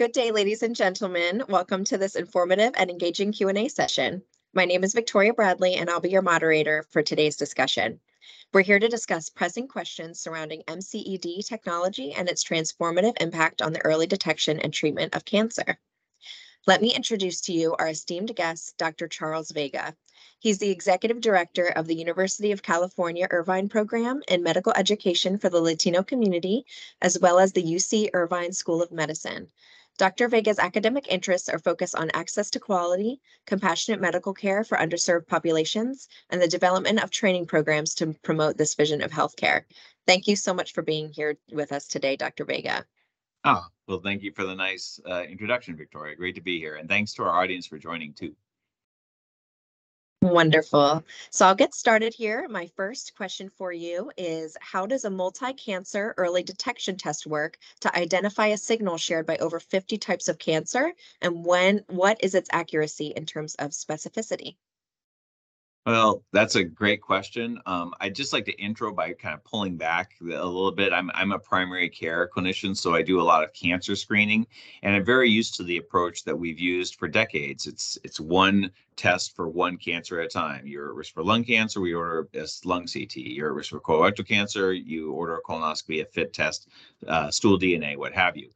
Good day, ladies and gentlemen. Welcome to this informative and engaging Q&A session. My name is Victoria Bradley, and I'll be your moderator for today's discussion. We're here to discuss pressing questions surrounding MCED technology and its transformative impact on the early detection and treatment of cancer. Let me introduce to you our esteemed guest, Dr. Charles Vega. He's the Executive Director of the University of California Irvine Program in Medical Education for the Latino Community, as well as the UC Irvine School of Medicine. Dr. Vega's academic interests are focused on access to quality, compassionate medical care for underserved populations, and the development of training programs to promote this vision of healthcare. Thank you so much for being here with us today, Dr. Vega. Oh, well, thank you for the nice introduction, Victoria. Great to be here. And thanks to our audience for joining, too. Wonderful. So I'll get started here. My first question for you is, how does a multi-cancer early detection test work to identify a signal shared by over 50 types of cancer? And what is its accuracy in terms of specificity? Well, that's a great question. I'd just like to intro by kind of pulling back a little bit. I'm a primary care clinician, so I do a lot of cancer screening, and I'm very used to the approach that we've used for decades. It's one test for one cancer at a time. You're at risk for lung cancer, we order a lung CT. You're at risk for colorectal cancer, you order a colonoscopy, a FIT test, stool DNA, what have you.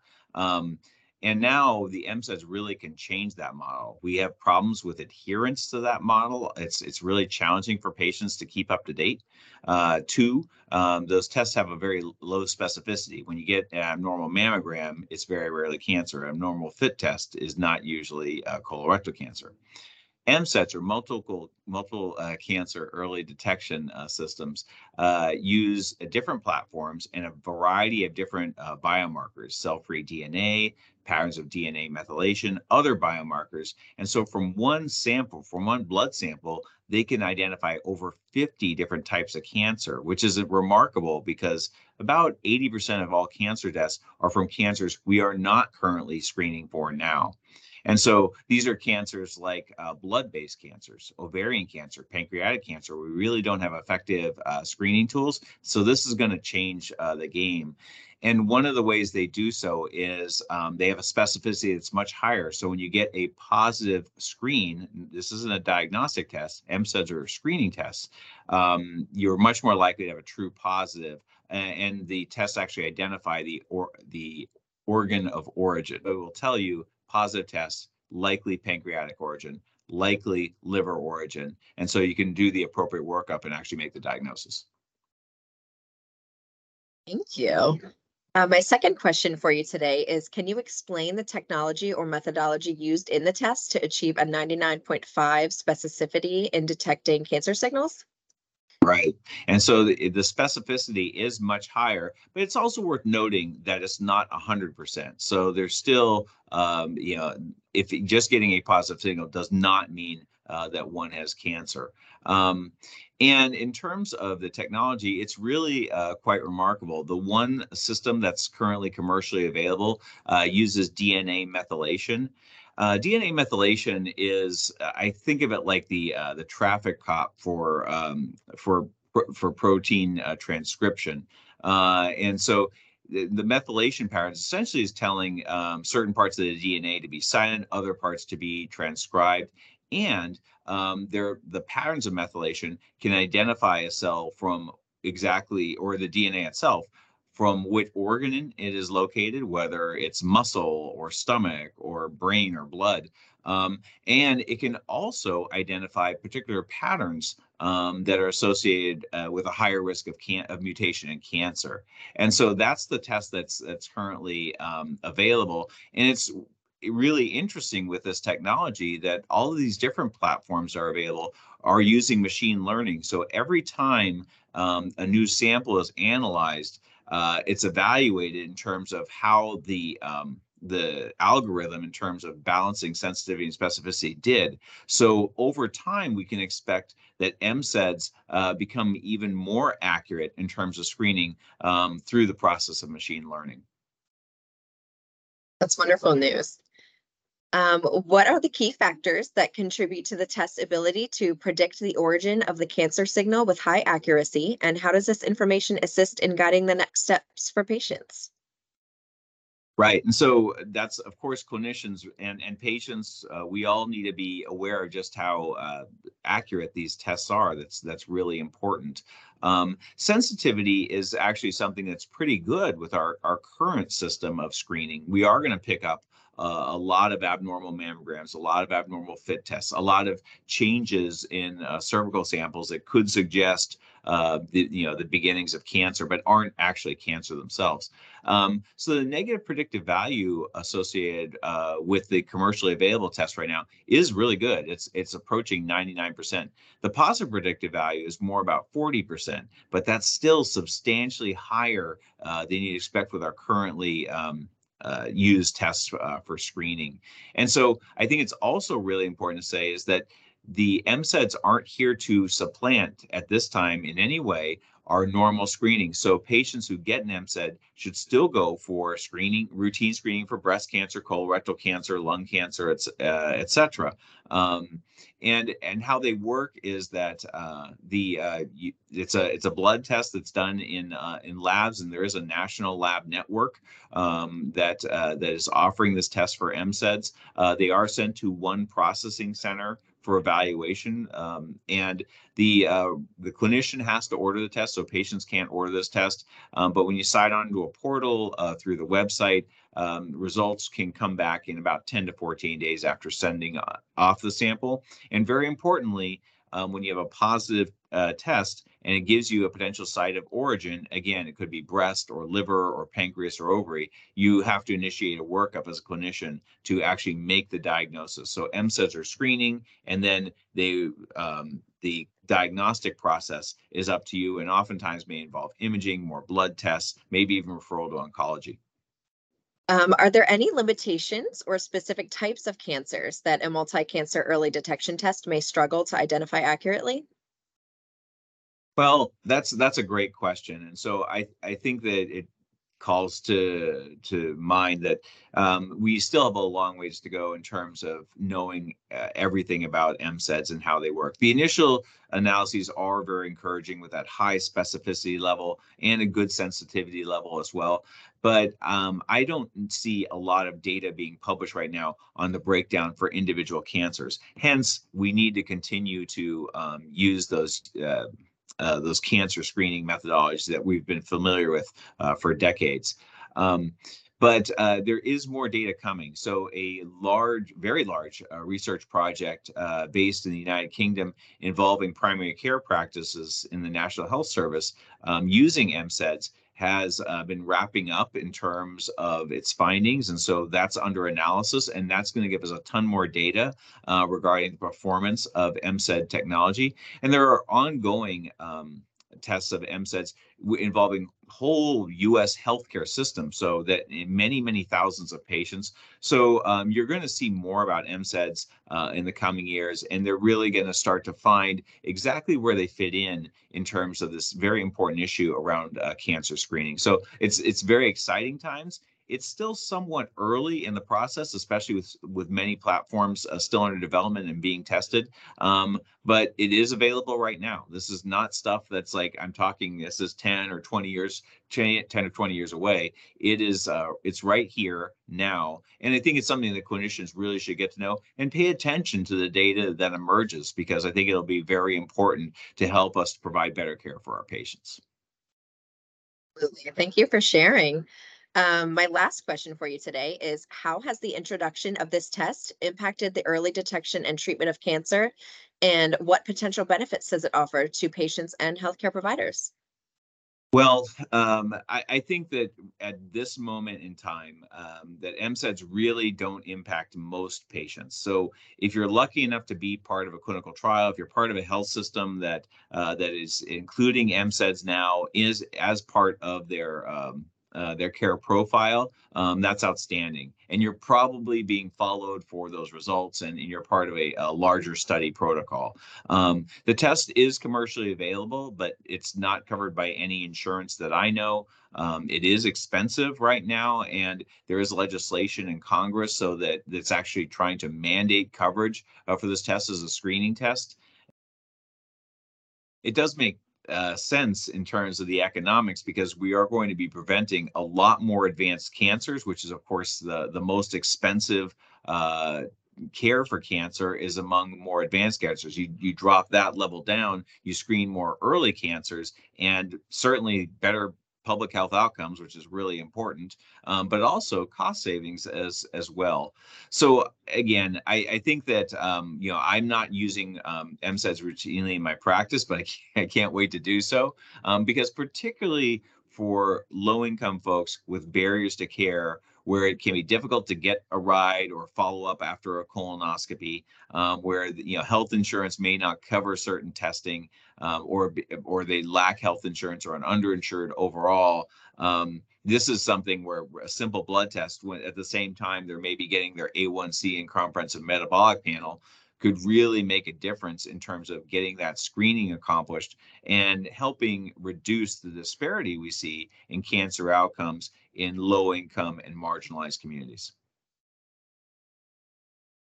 And now the MCEDs really can change that model. We have problems with adherence to that model. It's really challenging for patients to keep up to date. Those tests have a very low specificity. When you get an abnormal mammogram, it's very rarely cancer. An abnormal FIT test is not usually colorectal cancer. MCEDs, or multiple cancer early detection systems, use different platforms and a variety of different biomarkers, cell-free DNA, patterns of DNA methylation, other biomarkers. And so from one sample, from one blood sample, they can identify over 50 different types of cancer, which is remarkable because about 80% of all cancer deaths are from cancers we are not currently screening for now. And so these are cancers like blood-based cancers, ovarian cancer, pancreatic cancer. We really don't have effective screening tools. So this is going to change the game. And one of the ways they do so is they have a specificity that's much higher. So when you get a positive screen, this isn't a diagnostic test, MCEDs are screening tests, you're much more likely to have a true positive. And the tests actually identify the organ of origin. It will tell you positive test, likely pancreatic origin, likely liver origin. And so you can do the appropriate workup and actually make the diagnosis. Thank you. My second question for you today is, can you explain the technology or methodology used in the test to achieve a 99.5 specificity in detecting cancer signals? Right. And so the specificity is much higher, but it's also worth noting that it's not 100%. So there's still, if just getting a positive signal does not mean that one has cancer. And in terms of the technology, it's really quite remarkable. The one system that's currently commercially available uses DNA methylation. DNA methylation is, I think of it like the traffic cop for protein transcription, and so the methylation patterns essentially is telling certain parts of the DNA to be silent, other parts to be transcribed, and the patterns of methylation can identify a cell from exactly, or the DNA itself, from which organ it is located, whether it's muscle or stomach or brain or blood. And it can also identify particular patterns that are associated with a higher risk of mutation in cancer. And so that's the test that's currently available. And it's really interesting with this technology that all of these different platforms are available are using machine learning. So every time a new sample is analyzed, it's evaluated in terms of how the algorithm in terms of balancing sensitivity and specificity did. So over time, we can expect that MCEDs become even more accurate in terms of screening through the process of machine learning. That's wonderful news. What are the key factors that contribute to the test's ability to predict the origin of the cancer signal with high accuracy, and how does this information assist in guiding the next steps for patients? Right. And so that's, of course, clinicians and patients, we all need to be aware of just how accurate these tests are. That's really important. Sensitivity is actually something that's pretty good with our current system of screening. We are going to pick up a lot of abnormal mammograms, a lot of abnormal fit tests, a lot of changes in cervical samples that could suggest the beginnings of cancer, but aren't actually cancer themselves. So the negative predictive value associated with the commercially available test right now is really good. It's approaching 99%. The positive predictive value is more about 40%, but that's still substantially higher than you'd expect with our currently use tests for screening. And so I think it's also really important to say is that the MCEDs aren't here to supplant at this time in any way our normal screening. So patients who get an MCED should still go for screening, routine screening for breast cancer, colorectal cancer, lung cancer, et cetera. And how they work is that it's a blood test that's done in labs, and there is a national lab network that is offering this test for MCEDs. They are sent to one processing center for evaluation, and the clinician has to order the test, so patients can't order this test. But when you sign on to a portal through the website, results can come back in about 10 to 14 days after sending off the sample. And very importantly, when you have a positive test and it gives you a potential site of origin, again, it could be breast or liver or pancreas or ovary, you have to initiate a workup as a clinician to actually make the diagnosis. So MCEDs are screening, and then the diagnostic process is up to you, and oftentimes may involve imaging, more blood tests, maybe even referral to oncology. Are there any limitations or specific types of cancers that a multi-cancer early detection test may struggle to identify accurately? Well, that's a great question. And so I think that it calls to mind that we still have a long ways to go in terms of knowing everything about MCEDs and how they work. The initial analyses are very encouraging with that high specificity level and a good sensitivity level as well. But I don't see a lot of data being published right now on the breakdown for individual cancers. Hence, we need to continue to use those cancer screening methodologies that we've been familiar with for decades. But there is more data coming. So a large, very large research project based in the United Kingdom involving primary care practices in the National Health Service using MCEDs has been wrapping up in terms of its findings. And so that's under analysis, and that's going to give us a ton more data regarding the performance of MCED technology. And there are ongoing tests of MCEDs involving whole U.S. healthcare system, so that in many, many thousands of patients. So you're going to see more about MCEDs in the coming years, and they're really going to start to find exactly where they fit in terms of this very important issue around cancer screening. So it's very exciting times. It's still somewhat early in the process, especially with many platforms still under development and being tested, but it is available right now. This is not stuff that's like I'm talking, this is 10 or 20 years, 10 or 20 years away. It is, it's right here now. And I think it's something that clinicians really should get to know and pay attention to the data that emerges, because I think it'll be very important to help us provide better care for our patients. Absolutely. Thank you for sharing. My last question for you today is, how has the introduction of this test impacted the early detection and treatment of cancer, and what potential benefits does it offer to patients and healthcare providers? Well, I think that at this moment in time, that MCEDs really don't impact most patients. So if you're lucky enough to be part of a clinical trial, if you're part of a health system that is including MCEDs now is as part of their care profile, that's outstanding. And you're probably being followed for those results, and you're part of a larger study protocol. The test is commercially available, but it's not covered by any insurance that I know. It is expensive right now, and there is legislation in Congress so that it's actually trying to mandate coverage for this test as a screening test. It does make sense in terms of the economics, because we are going to be preventing a lot more advanced cancers, which is, of course, the most expensive care for cancer is among more advanced cancers. You drop that level down, you screen more early cancers, and certainly better public health outcomes, which is really important, but also cost savings as well. So again, I think that you know, I'm not using MCEDs routinely in my practice, but I can't wait to do so, because particularly for low-income folks with barriers to care, where it can be difficult to get a ride or follow up after a colonoscopy, where you know, health insurance may not cover certain testing, or they lack health insurance or an underinsured overall. This is something where a simple blood test, when at the same time they're maybe getting their A1C and comprehensive metabolic panel, could really make a difference in terms of getting that screening accomplished and helping reduce the disparity we see in cancer outcomes in low-income and marginalized communities.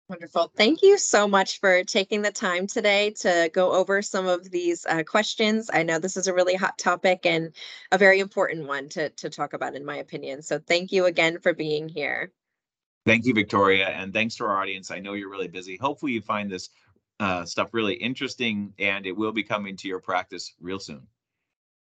Wonderful. Thank you so much for taking the time today to go over some of these questions. I know this is a really hot topic and a very important one to talk about, in my opinion. So thank you again for being here. Thank you, Victoria, and thanks to our audience. I know you're really busy. Hopefully you find this stuff really interesting, and it will be coming to your practice real soon.